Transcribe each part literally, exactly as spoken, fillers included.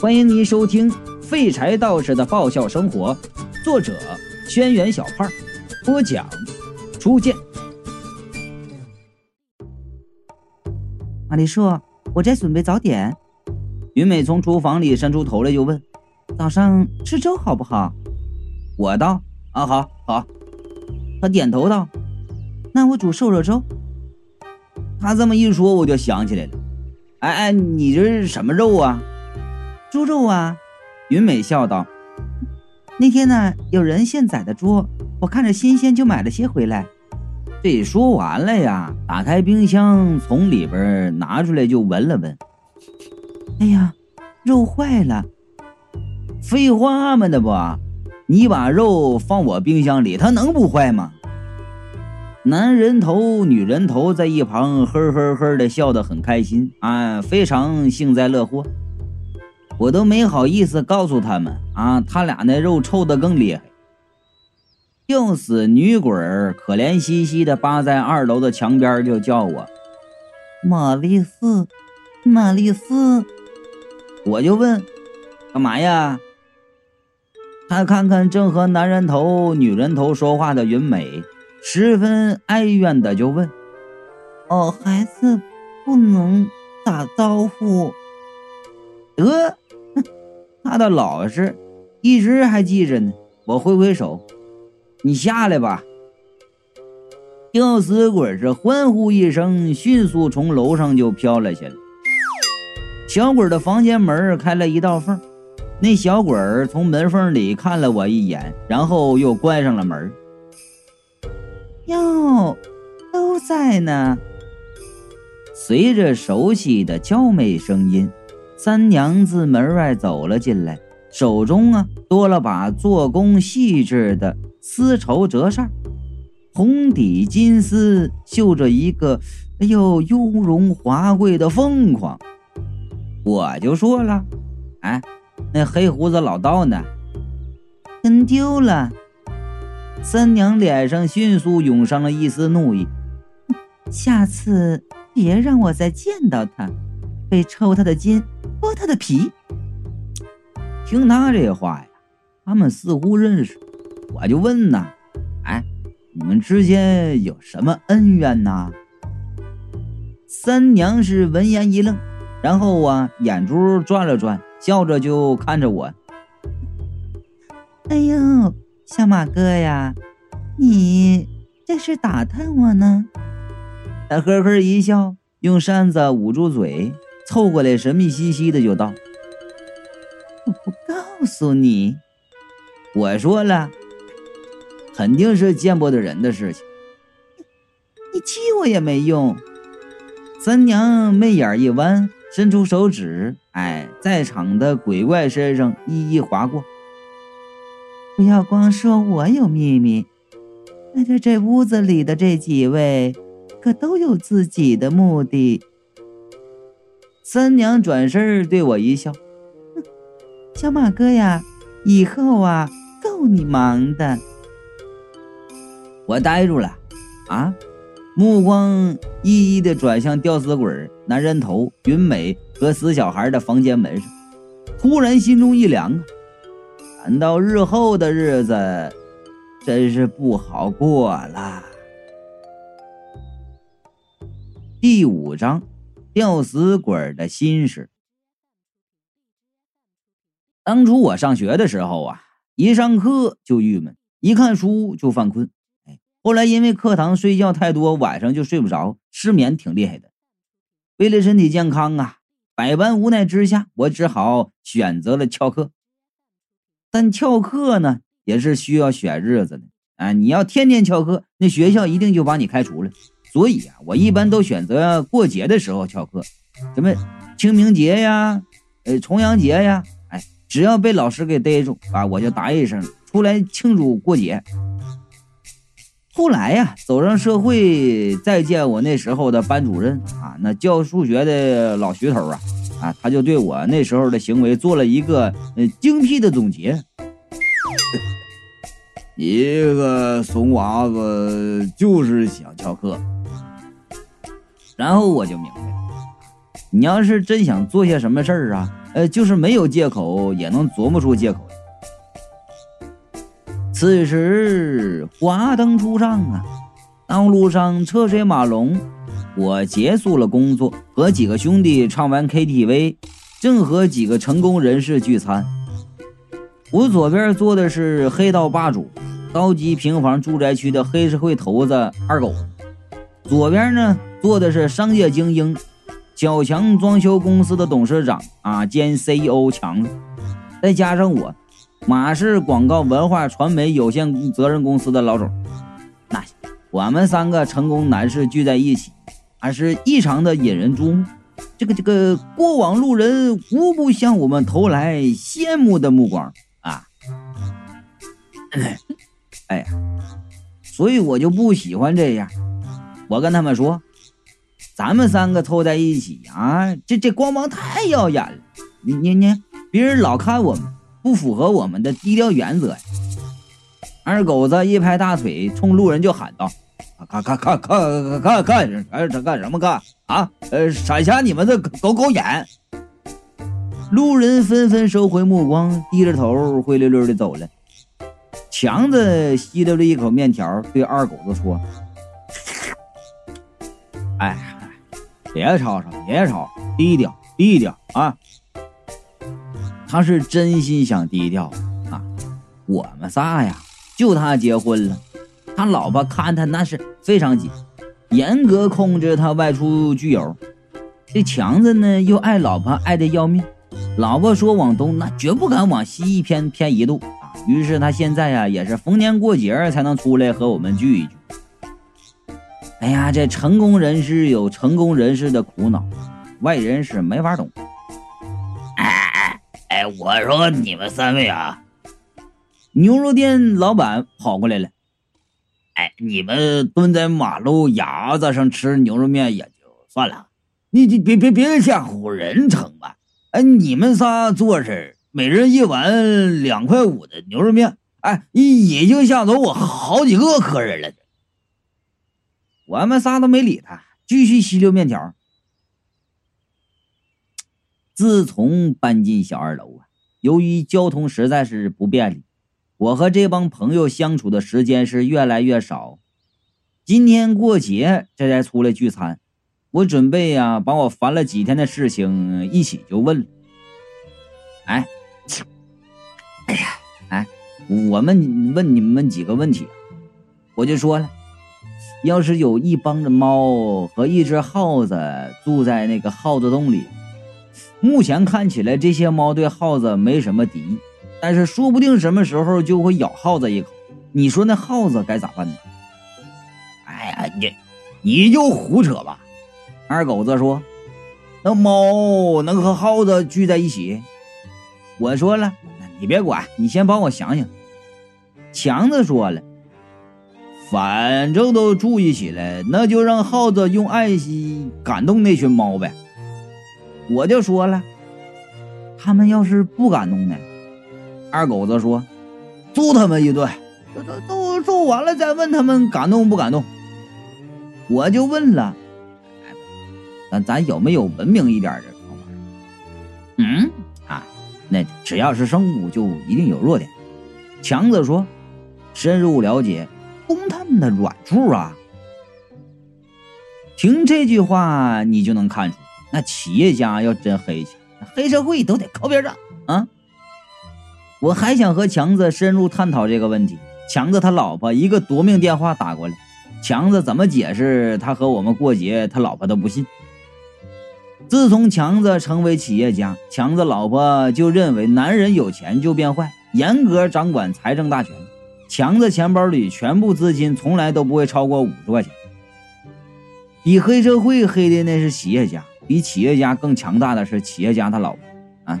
欢迎您收听《废柴道士的爆笑生活》，作者轩辕小胖，播讲初见。玛丽说，我在准备早点。云美从厨房里伸出头来就问，早上吃粥好不好？我道，啊，好好。他点头道，那我煮瘦肉粥。他这么一说，我就想起来了，哎哎，你这是什么肉啊？猪肉啊。云美笑道，那天呢有人现宰的猪，我看着新鲜就买了些回来。这说完了呀，打开冰箱从里边拿出来就闻了闻，哎呀，肉坏了。废话嘛，的不，你把肉放我冰箱里，它能不坏吗？男人头女人头在一旁呵呵呵的笑得很开心啊，非常幸灾乐祸。我都没好意思告诉他们啊，他俩那肉臭得更厉害。吊死女鬼可怜兮兮的扒在二楼的墙边就叫我，玛丽丝，玛丽丝。我就问，干嘛呀？他看看正和男人头女人头说话的云美，十分哀怨的就问，哦，孩子不能打招呼。得，他倒老实，一直还记着呢。我挥挥手，你下来吧。吊死鬼是欢呼一声，迅速从楼上就飘了下来。小鬼的房间门开了一道缝，那小鬼从门缝里看了我一眼，然后又关上了门。哟，都在呢。随着熟悉的娇媚声音，三娘自门外走了进来，手中啊多了把做工细致的丝绸折扇，红底金丝绣着一个哎呦雍容华贵的凤凰。我就说了，哎，那黑胡子老道呢？跟丢了。三娘脸上迅速涌上了一丝怒意，下次别让我再见到他，被抽他的筋，剥他的皮。听他这话呀，他们似乎认识。我就问呐，哎，你们之间有什么恩怨呐？三娘是闻言一愣，然后啊眼珠转了转，笑着就看着我，哎呦，小马哥呀，你这是打探我呢？他呵呵一笑，用扇子捂住嘴，凑过来神秘兮兮的就道，我不告诉你。我说了，肯定是见不得人的事情， 你, 你气我也没用。三娘媚眼一弯，伸出手指，哎，在场的鬼怪身上一一划过。不要光说我有秘密，但是这屋子里的这几位可都有自己的目的。三娘转身对我一笑，小马哥呀，以后啊够你忙的。我呆住了啊，目光一一的转向吊死鬼、男人头、云美和死小孩的房间门上，忽然心中一凉啊，难道日后的日子真是不好过了？第五章，吊死鬼的心事。当初我上学的时候啊，一上课就郁闷，一看书就犯困，哎，后来因为课堂睡觉太多，晚上就睡不着，失眠挺厉害的。为了身体健康啊，百般无奈之下，我只好选择了翘课。但翘课呢也是需要选日子的啊！你要天天翘课，那学校一定就把你开除了。所以啊，我一般都选择过节的时候翘课，什么清明节呀，呃，重阳节呀，哎，只要被老师给逮住啊，我就答一声出来庆祝过节。后来呀，走上社会，再见我那时候的班主任啊，那教数学的老徐头啊。啊，他就对我那时候的行为做了一个呃精辟的总结。一个怂娃子就是想翘课。然后我就明白了，你要是真想做些什么事儿啊，呃，就是没有借口也能琢磨出借口。此时华灯初上啊，道路上车水马龙。我结束了工作，和几个兄弟唱完 K T V， 正和几个成功人士聚餐。我左边坐的是黑道霸主，高级平房住宅区的黑社会头子二狗，左边呢坐的是商业精英，小强装修公司的董事长啊兼 C E O 强子，再加上我，马氏广告文化传媒有限责任公司的老总。那我们三个成功男士聚在一起，还是异常的引人注目。这个这个过往路人无不向我们投来羡慕的目光啊！哎呀，所以我就不喜欢这样。我跟他们说，咱们三个凑在一起啊，这这光芒太耀眼了，你你你，别人老看我们，不符合我们的低调原则呀。二狗子一拍大腿，冲路人就喊道：“看看看看看看看干什么干啊？呃，闪瞎你们的狗狗眼！”路人纷纷收回目光，低着头灰溜溜的走了。强子吸溜了一口面条，对二狗子说：“哎。”别吵吵，别吵，低调，低调啊！他是真心想低调啊！我们仨呀，就他结婚了，他老婆看他那是非常紧，严格控制他外出聚友。这强子呢，又爱老婆爱得要命，老婆说往东，那绝不敢往西一偏偏一度啊！于是他现在呀，也是逢年过节才能出来和我们聚一聚。哎呀，这成功人士有成功人士的苦恼，外人是没法懂。哎哎，我说你们三位啊，牛肉店老板跑过来了。哎，你们蹲在马路牙子上吃牛肉面也就算了，你你别别别吓唬人成吧。哎，你们仨做事，每人一碗两块五的牛肉面，哎，已经吓走我好几个客人了。我们仨都没理他，继续吸溜面条。自从搬进小二楼啊，由于交通实在是不便利，我和这帮朋友相处的时间是越来越少。今天过节这才出来聚餐，我准备啊把我烦了几天的事情一起就问了。哎，哎呀，哎，我们问你们几个问题，我就说了。要是有一帮的猫和一只耗子住在那个耗子洞里，目前看起来这些猫对耗子没什么敌意，但是说不定什么时候就会咬耗子一口，你说那耗子该咋办呢？哎呀，你你就胡扯吧。二狗子说，那猫能和耗子聚在一起？我说了，你别管，你先帮我想想。强子说了，反正都注意起来，那就让耗子用爱心感动那群猫呗。我就说了，他们要是不感动呢？二狗子说，揍他们一顿，都都揍完了再问他们感动不感动。我就问了，咱咱有没有文明一点的方法？嗯啊，那只要是生物就一定有弱点。强子说，深入了解攻他们的软处啊。听这句话你就能看出，那企业家要真黑起来，黑社会都得靠边站啊！我还想和强子深入探讨这个问题，强子他老婆一个夺命电话打过来，强子怎么解释他和我们过节，他老婆都不信。自从强子成为企业家，强子老婆就认为男人有钱就变坏，严格掌管财政大权。强子钱包里全部资金从来都不会超过五十块钱。比黑社会黑的那是企业家，比企业家更强大的是企业家他老婆啊！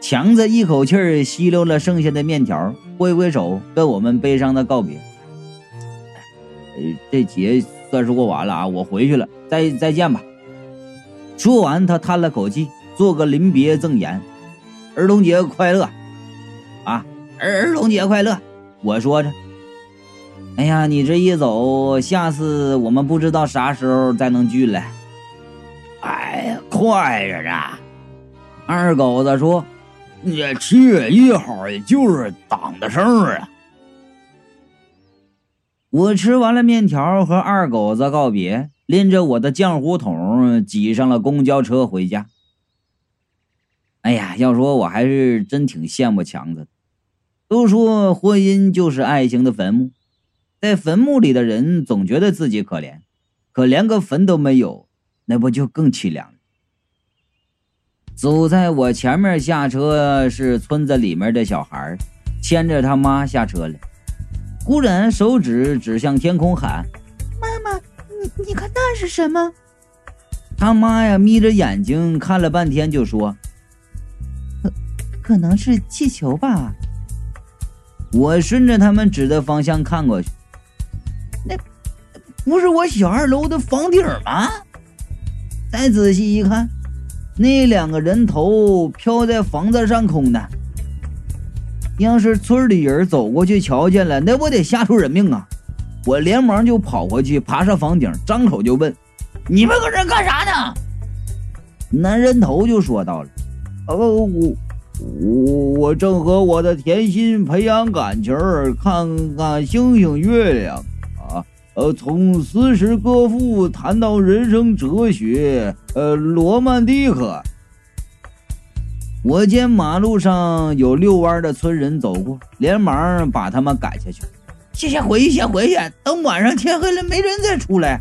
强子一口气儿吸溜了剩下的面条，挥挥手跟我们悲伤的告别。呃，这节算是过完了啊，我回去了，再再见吧。说完，他叹了口气，做个临别赠言：“儿童节快乐，啊，儿童节快乐。”我说着，哎呀，你这一走，下次我们不知道啥时候再能聚了。哎呀，快着呢！二狗子说：“也七月一号，也就是党的生日啊。”我吃完了面条，和二狗子告别，拎着我的浆糊桶挤上了公交车回家。哎呀，要说我还是真挺羡慕强子的。都说婚姻就是爱情的坟墓，在坟墓里的人总觉得自己可怜，可连个坟都没有，那不就更凄凉了。走在我前面下车是村子里面的小孩，牵着他妈下车了。忽然手指指向天空喊：“妈妈，你你看那是什么？”他妈呀眯着眼睛看了半天就说：“可可能是气球吧。”我顺着他们指的方向看过去，那不是我小二楼的房顶吗？再仔细一看，那两个人头飘在房子上空呢，要是村里人走过去瞧见了，那我得吓出人命啊！我连忙就跑回去，爬上房顶，张口就问：“你们搁这干啥呢？”男人头就说到了：“哦，我我正和我的甜心培养感情，看看星星月亮啊。”呃，从诗词歌赋谈到人生哲学，呃，罗曼蒂克。我见马路上有遛弯的村人走过，连忙把他们赶下去。先先回去，先回去，等晚上天黑了没人再出来。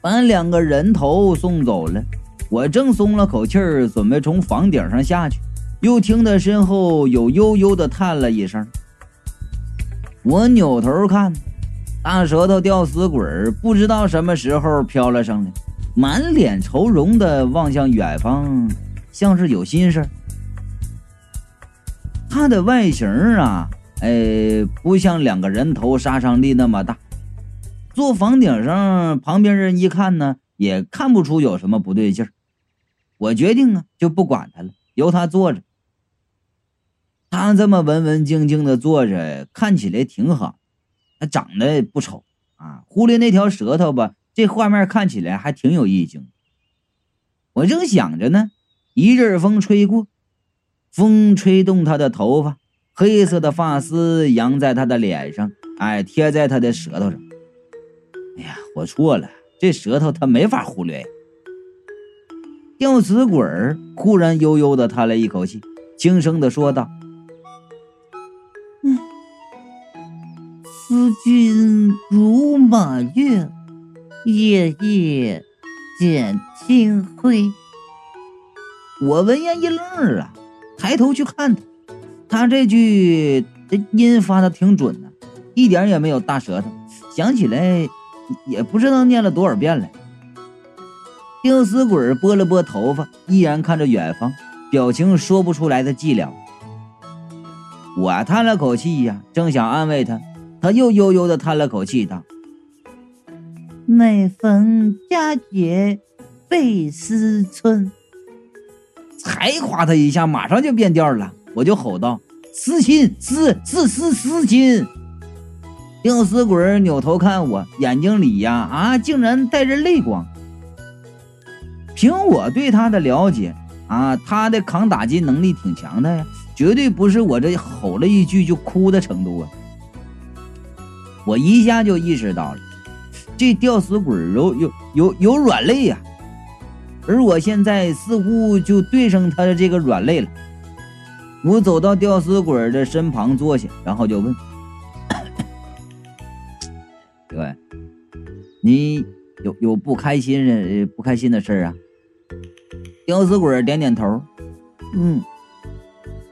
把两个人头送走了，我正松了口气儿，准备从房顶上下去，又听得身后有悠悠的叹了一声。我扭头看，大舌头吊死鬼不知道什么时候飘了上来，满脸愁容的望向远方，像是有心事。他的外形啊，哎，不像两个人头杀伤力那么大。坐房顶上旁边人一看呢，也看不出有什么不对劲儿。我决定啊，就不管他了，由他坐着。他这么文文静静的坐着，看起来挺好。他长得不丑啊，忽略那条舌头吧，这画面看起来还挺有意境。我正想着呢，一阵风吹过，风吹动他的头发，黑色的发丝扬在他的脸上，哎，贴在他的舌头上。哎呀，我错了，这舌头他没法忽略。吊死鬼儿忽然悠悠的叹了一口气，轻声的说道：“嗯，思君如马月，夜夜见清辉。”我闻言一愣啊，抬头去看他，他这句这音发的挺准的，一点也没有大舌头，想起来也不知道念了多少遍了。吊死鬼拨了拨头发，依然看着远方，表情说不出来的寂寥。我叹了口气呀、啊，正想安慰他，他又悠悠的叹了口气道：“每逢佳节倍思春。”才夸他一下，马上就变调了。我就吼道：“思亲，思思思思亲！”吊死鬼扭头看我，眼睛里呀啊，竟然带着泪光。凭我对他的了解啊，他的抗打击能力挺强的呀，绝对不是我这吼了一句就哭的程度啊。我一下就意识到了，这吊死鬼有有有有软肋呀、啊，而我现在似乎就对上他的这个软肋了。我走到吊死鬼的身旁坐下，然后就问：“各位，你有有不开心的不开心的事啊？”吊死鬼点点头，嗯，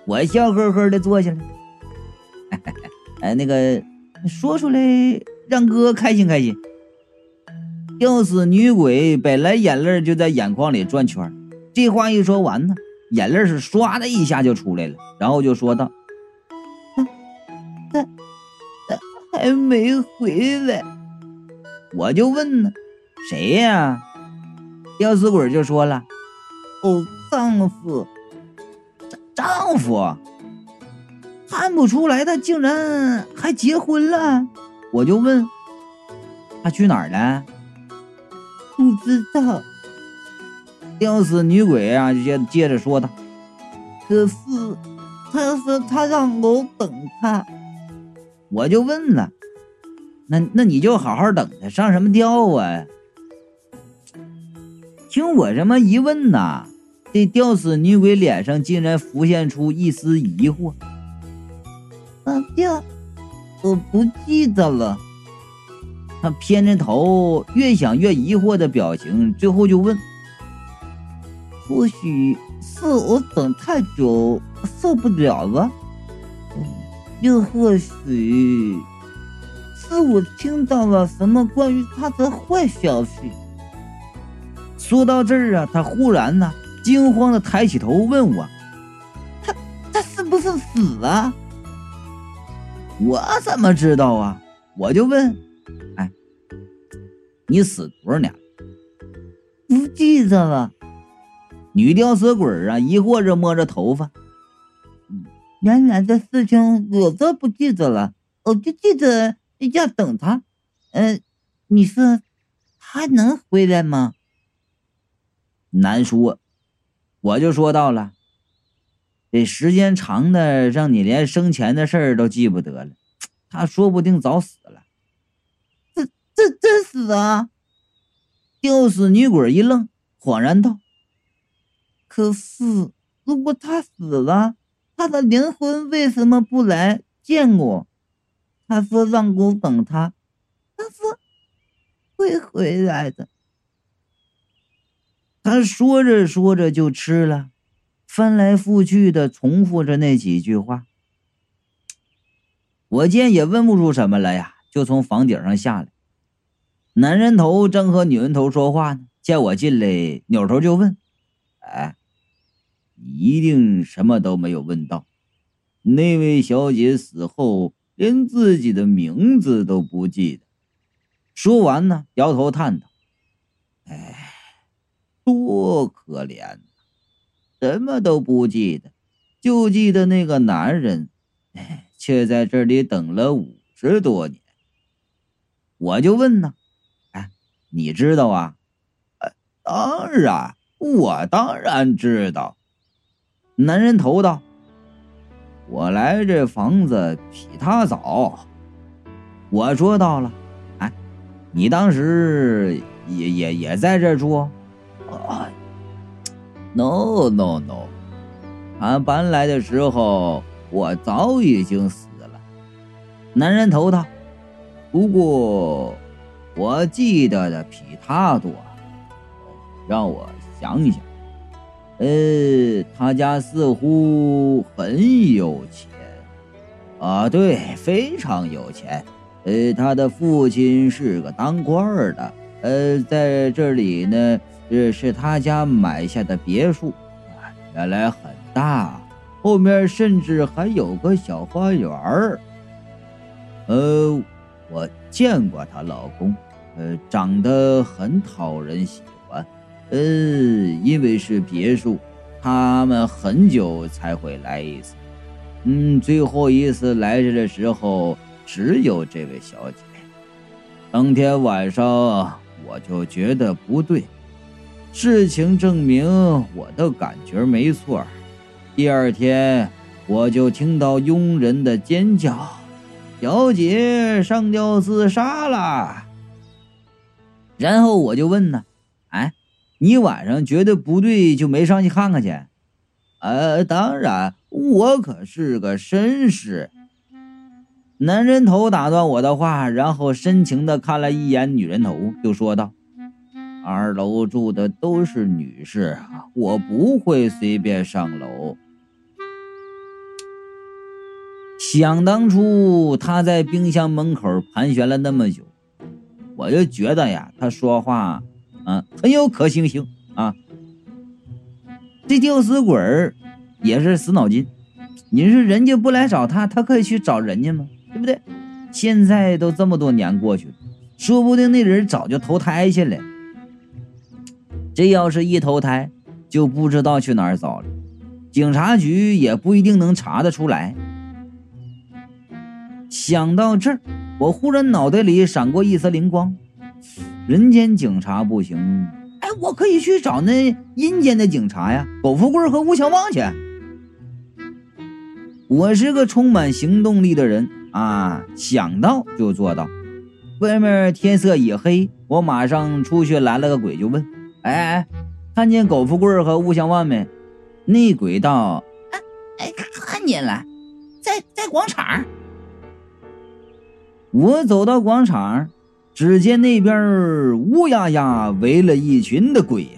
我笑呵呵的坐下来，哎，那个说出来让哥开心开心。吊死女鬼本来眼泪就在眼眶里转圈，这话一说完呢，眼泪是唰的一下就出来了，然后就说道：“他他还没回来。”我就问呢：“谁呀？”吊死鬼就说了：“哦，丈夫。”丈夫？看不出来他竟然还结婚了。我就问他去哪儿了。不知道。盯死女鬼啊！接接着说道：“可是他说他让我等他，我就问了，那那你就好好等他，上什么吊啊？”听我这么一问呐，这吊死女鬼脸上竟然浮现出一丝疑惑：“啊，吊，我不记得了。”他偏着头，越想越疑惑的表情，最后就问：“或许是我等太久受不了了，又或许是我听到了什么关于他的坏消息。”说到这儿啊，他忽然呢、啊、惊慌的抬起头问我：“他他是不是死了？”我怎么知道啊？我就问。哎，你死多少年？不记得了。女吊死鬼啊，疑惑着摸着头发。原来的事情我都不记得了，我就记得要等他。嗯、呃，你说他能回来吗？难说，我就说到了。这时间长的，让你连生前的事儿都记不得了。他说不定早死了。这真死啊！吊死女鬼一愣，恍然道：“可是，如果他死了，他的灵魂为什么不来见我？他说让我等他，他说会回来的。”他说着说着就吃了，翻来覆去的重复着那几句话。我见也问不出什么来呀，就从房顶上下来。男人头正和女人头说话呢，见我进来，扭头就问：“哎，你一定什么都没有问到，那位小姐死后连自己的名字都不记得。”说完呢，摇头叹道：“哎，多可怜啊，什么都不记得，就记得那个男人，哎，却在这里等了五十多年。”我就问呢。你知道啊？当然，我当然知道。男人头道：“我来这房子比他早。”我说到了，哎，你当时也也也在这住？啊 ，no no no， 俺、啊、搬来的时候我早已经死了。男人头道：“不过。”我记得的比他多，让我想想，呃，他家似乎很有钱啊，对，非常有钱。呃，他的父亲是个当官的，呃，在这里呢，呃，是他家买下的别墅，啊，原来很大，后面甚至还有个小花园儿。呃。我见过她老公，呃，长得很讨人喜欢，呃，因为是别墅，他们很久才会来一次，嗯，最后一次来这的时候只有这位小姐。当天晚上我就觉得不对，事情证明我的感觉没错。第二天我就听到佣人的尖叫。小姐上吊自杀了。然后我就问呢，哎，你晚上觉得不对就没上去看看去？呃，当然，我可是个绅士。男人头打断我的话，然后深情地看了一眼女人头，就说道：“二楼住的都是女士，我不会随便上楼。”想当初他在冰箱门口盘旋了那么久，我就觉得呀，他说话啊很有可行性啊。这吊死鬼儿也是死脑筋，你说人家不来找他，他可以去找人家吗？对不对？现在都这么多年过去了，说不定那人早就投胎去了。这要是一投胎，就不知道去哪儿找了，警察局也不一定能查得出来。想到这儿，我忽然脑袋里闪过一丝灵光，人间警察不行，哎，我可以去找那阴间的警察呀，苟富贵和吴小旺去。我是个充满行动力的人啊，想到就做到。外面天色也黑，我马上出去拦了个鬼，就问：“哎哎，看见苟富贵和吴小旺没？”那鬼道：“哎哎，看见了，在在广场。”我走到广场，只见那边乌压压围了一群的鬼呀，